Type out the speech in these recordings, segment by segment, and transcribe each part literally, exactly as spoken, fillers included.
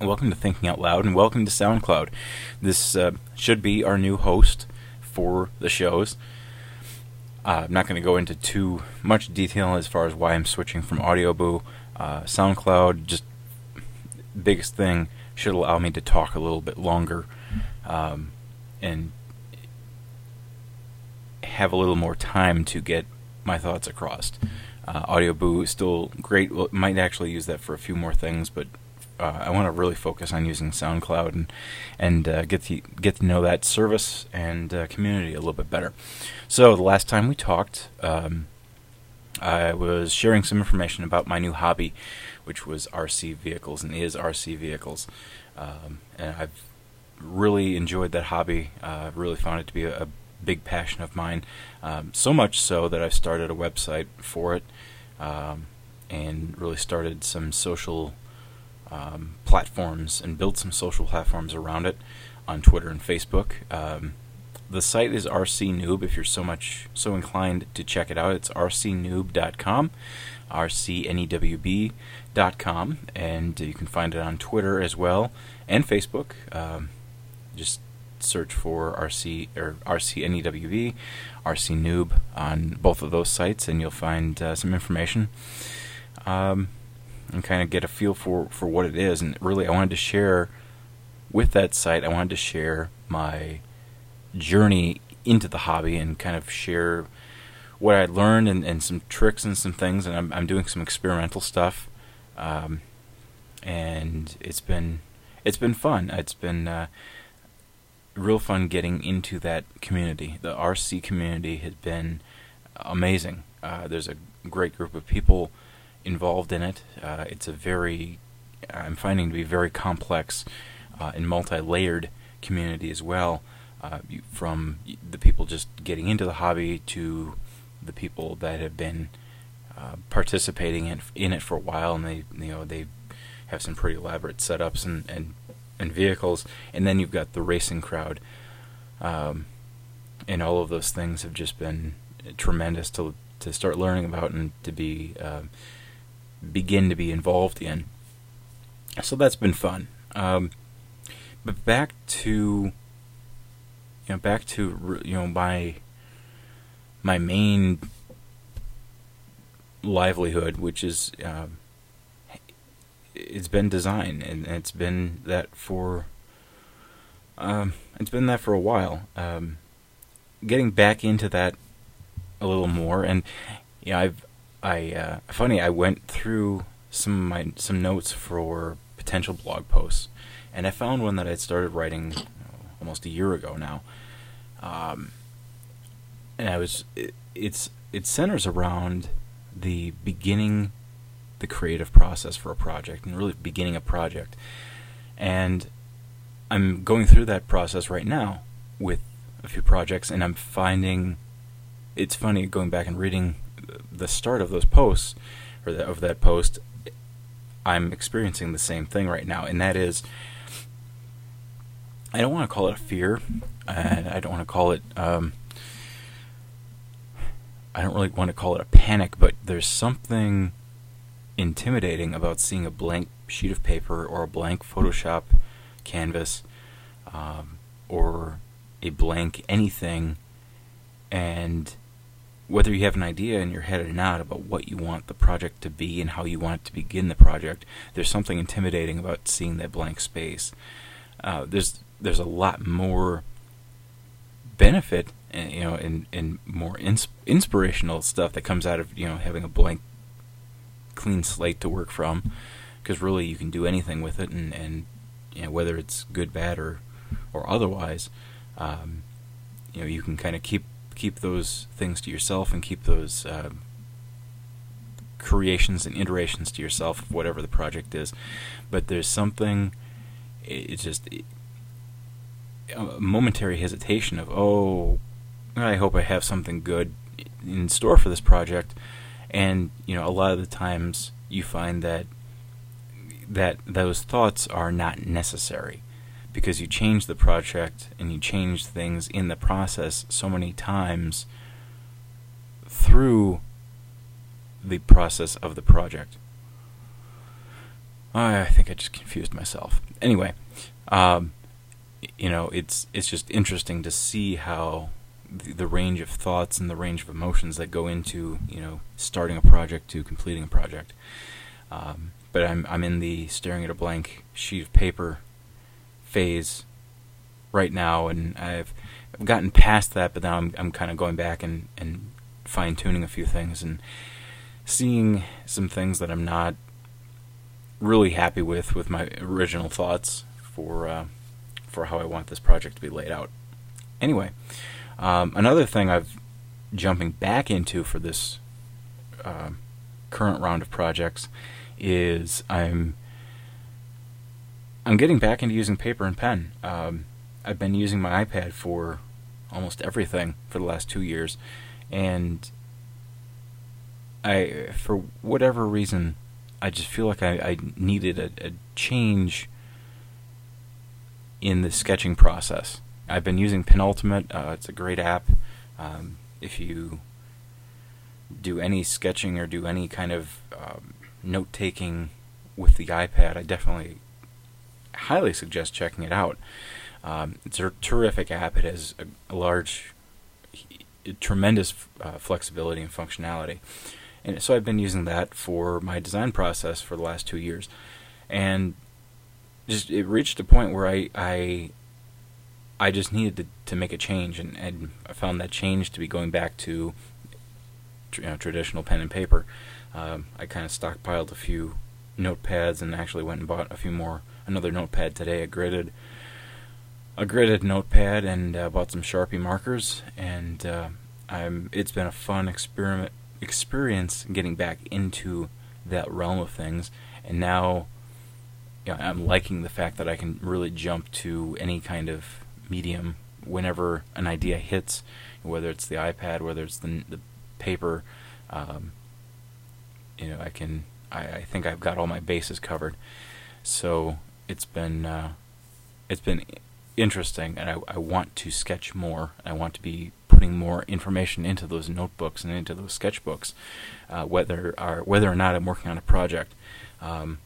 Welcome to Thinking Out Loud, and welcome to SoundCloud. This uh, should be our new host for the shows. Uh, I'm not going to go into too much detail as far as why I'm switching from Audioboo. Uh, SoundCloud, just biggest thing, should allow me to talk a little bit longer um, and have a little more time to get my thoughts across. Uh, Audioboo is still great. Well, might actually use that for a few more things, but Uh, I want to really focus on using SoundCloud and and uh, get to get to know that service and uh, community a little bit better. So the last time we talked, um, I was sharing some information about my new hobby, which was R C vehicles and is R C vehicles, um, and I've really enjoyed that hobby. Uh, really found it to be a, a big passion of mine. Um, so much so that I've started a website for it, um, and really started some social. Um, platforms and build some social platforms around it on Twitter and Facebook. Um, the site is RCNewb if you're so much so inclined to check it out. It's R C newb dot com, R C N E W B dot com, and you can find it on Twitter as well and Facebook. Um, just search for R C or R C N E W B, RCNewb on both of those sites, and you'll find uh, some information. Um, and kind of get a feel for, for what it is. And really, I wanted to share with that site, I wanted to share my journey into the hobby and kind of share what I learned and, and some tricks and some things. And I'm I'm doing some experimental stuff. Um, and it's been it's been fun. It's been uh, real fun getting into that community. The R C community has been amazing. Uh, there's a great group of people involved in it. Uh, it's a very, I'm finding to be very complex uh, and multi-layered community as well, uh, from the people just getting into the hobby to the people that have been uh, participating in, in it for a while, and they, you know, they have some pretty elaborate setups and, and, and vehicles, and then you've got the racing crowd, um, and all of those things have just been tremendous to to start learning about and to be uh, begin to be involved in. So that's been fun. Um, but back to, you know, back to, you know, my, my main livelihood, which is, uh, it's been design, and it's been that for, um, it's been that for a while. Um, getting back into that a little more, and, you know, I've, I uh, funny. I went through some of my some notes for potential blog posts, and I found one that I'd started writing you know, almost a year ago now. Um, and I was it, it's it centers around the beginning, the creative process for a project, and really beginning a project. And I'm going through that process right now with a few projects, and I'm finding it's funny going back and reading the start of those posts, or the, of that post, I'm experiencing the same thing right now, and that is, I don't want to call it a fear, and I don't want to call it, um, I don't really want to call it a panic, but there's something intimidating about seeing a blank sheet of paper, or a blank Photoshop canvas, um, or a blank anything, and whether you have an idea in your head or not about what you want the project to be and how you want it to begin the project, there's something intimidating about seeing that blank space. Uh, there's there's a lot more benefit, and, you know, and and more ins- inspirational stuff that comes out of you know having a blank, clean slate to work from, because really you can do anything with it, and and you know, whether it's good, bad, or or otherwise, um, you know, you can kind of keep. keep those things to yourself and keep those uh, creations and iterations to yourself of whatever the project is. But there's something, it's just it, a momentary hesitation of, oh, I hope I have something good in store for this project. And, you know, a lot of the times you find that that those thoughts are not necessary, because you change the project and you change things in the process so many times through the process of the project. I think I just confused myself. Anyway, um, you know, it's it's just interesting to see how the, the range of thoughts and the range of emotions that go into, you know, starting a project to completing a project. Um, but I'm I'm in the staring at a blank sheet of paper phase right now, and I've, I've gotten past that, but now I'm I'm kind of going back and, and fine-tuning a few things and seeing some things that I'm not really happy with with my original thoughts for uh, for how I want this project to be laid out. Anyway, um, another thing I've jumping back into for this uh, current round of projects is I'm I'm getting back into using paper and pen. Um, I've been using my iPad for almost everything for the last two years, and I, for whatever reason, I just feel like I, I needed a, a change in the sketching process. I've been using Penultimate. Uh, it's a great app. Um, if you do any sketching or do any kind of um, note-taking with the iPad, I definitely highly suggest checking it out. Um, it's a terrific app. It has a large, a tremendous uh, flexibility and functionality. And so I've been using that for my design process for the last two years. And just it reached a point where I I, I just needed to, to make a change, and, and I found that change to be going back to you know, traditional pen and paper. Um, I kind of stockpiled a few notepads and actually went and bought a few more. Another notepad today, a gridded, a gridded notepad, and uh, bought some Sharpie markers. And uh, I'm. It's been a fun experiment experience getting back into that realm of things. And now, you know, I'm liking the fact that I can really jump to any kind of medium whenever an idea hits, whether it's the iPad, whether it's the, the paper. Um, you know, I can. I, I think I've got all my bases covered. So. It's been uh, it's been interesting, and I, I want to sketch more. I want to be putting more information into those notebooks and into those sketchbooks, uh, whether or whether or not I'm working on a project, because um,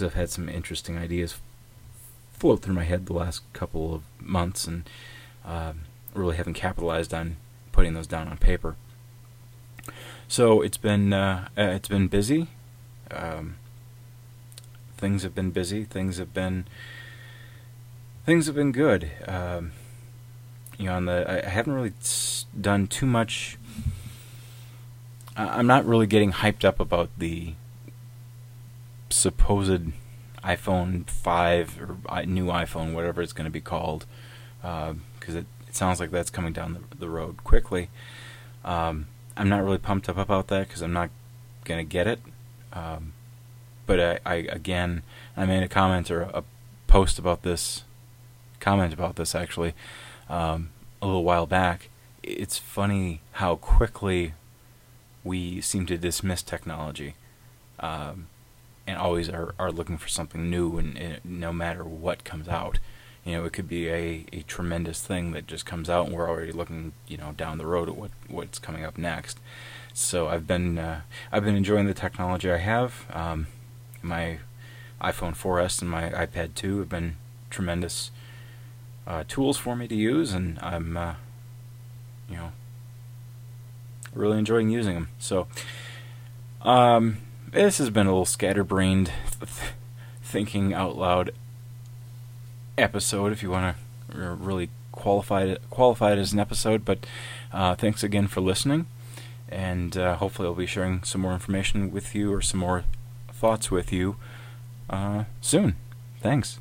I've had some interesting ideas float through my head the last couple of months, and uh, really haven't capitalized on putting those down on paper. So it's been uh, it's been busy. Um, Things have been busy. Things have been things have been good. Um, you know, on the I haven't really done too much. I'm not really getting hyped up about the supposed iPhone five or new iPhone, whatever it's going to be called, because uh, it, it sounds like that's coming down the, the road quickly. Um, I'm not really pumped up about that because I'm not going to get it. Um, But I, I, again, I made a comment or a post about this, comment about this actually, um, a little while back. It's funny how quickly we seem to dismiss technology, um, and always are, are looking for something new, and, and no matter what comes out. You know, it could be a, a tremendous thing that just comes out, and we're already looking, you know, down the road at what what's coming up next. So I've been uh, I've been enjoying the technology I have. Um, My iPhone four S and my iPad two have been tremendous uh, tools for me to use, and I'm, uh, you know, really enjoying using them. So, um, this has been a little scatterbrained, thinking out loud episode. If you want to really qualify it, qualify it as an episode, but uh, thanks again for listening, and uh, hopefully I'll be sharing some more information with you or some more thoughts with you uh, soon. Thanks.